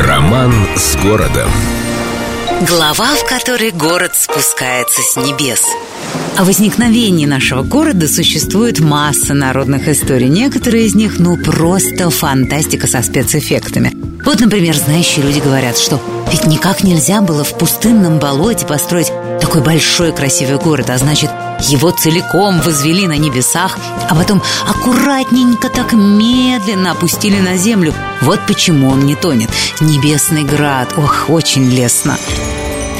Роман с городом. Глава, в которой город спускается с небес. О возникновении нашего города существует масса народных историй. Некоторые из них, просто фантастика со спецэффектами. Вот, например, знающие люди говорят, что ведь никак нельзя было в пустынном болоте построить такой большой красивый город, а значит, его целиком возвели на небесах, а потом аккуратненько, так медленно опустили на землю. Вот почему он не тонет. Небесный град. Ох, очень лестно.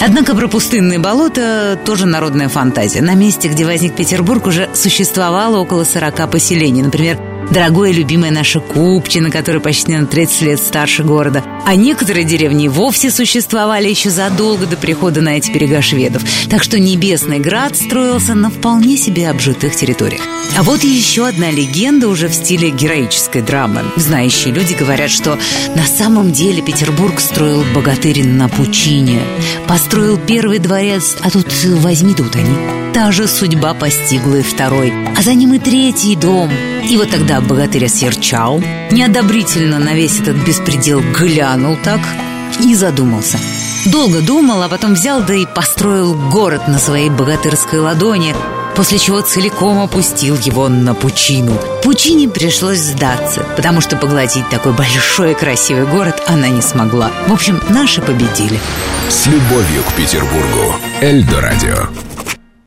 Однако про пустынные болота тоже народная фантазия. На месте, где возник Петербург, уже существовало около 40 поселений. Например, дорогое и любимое наше Купчина, которое почти на 30 лет старше города. А некоторые деревни вовсе существовали еще задолго до прихода на эти берега шведов. Так что небесный град строился на вполне себе обжитых территориях. А вот еще одна легенда уже в стиле героической драмы. Знающие люди говорят, что на самом деле Петербург строил богатырь на Пучине. Построил первый дворец, а тут возьми, тут они. Та же судьба постигла и второй, а за ним и третий дом. И вот тогда богатырь осерчал, неодобрительно на весь этот беспредел глянул так и задумался. Долго думал, а потом взял, да и построил город на своей богатырской ладони, после чего целиком опустил его на пучину. Пучине пришлось сдаться, потому что поглотить такой большой и красивый город она не смогла. В общем, наши победили. С любовью к Петербургу. Эльдорадио.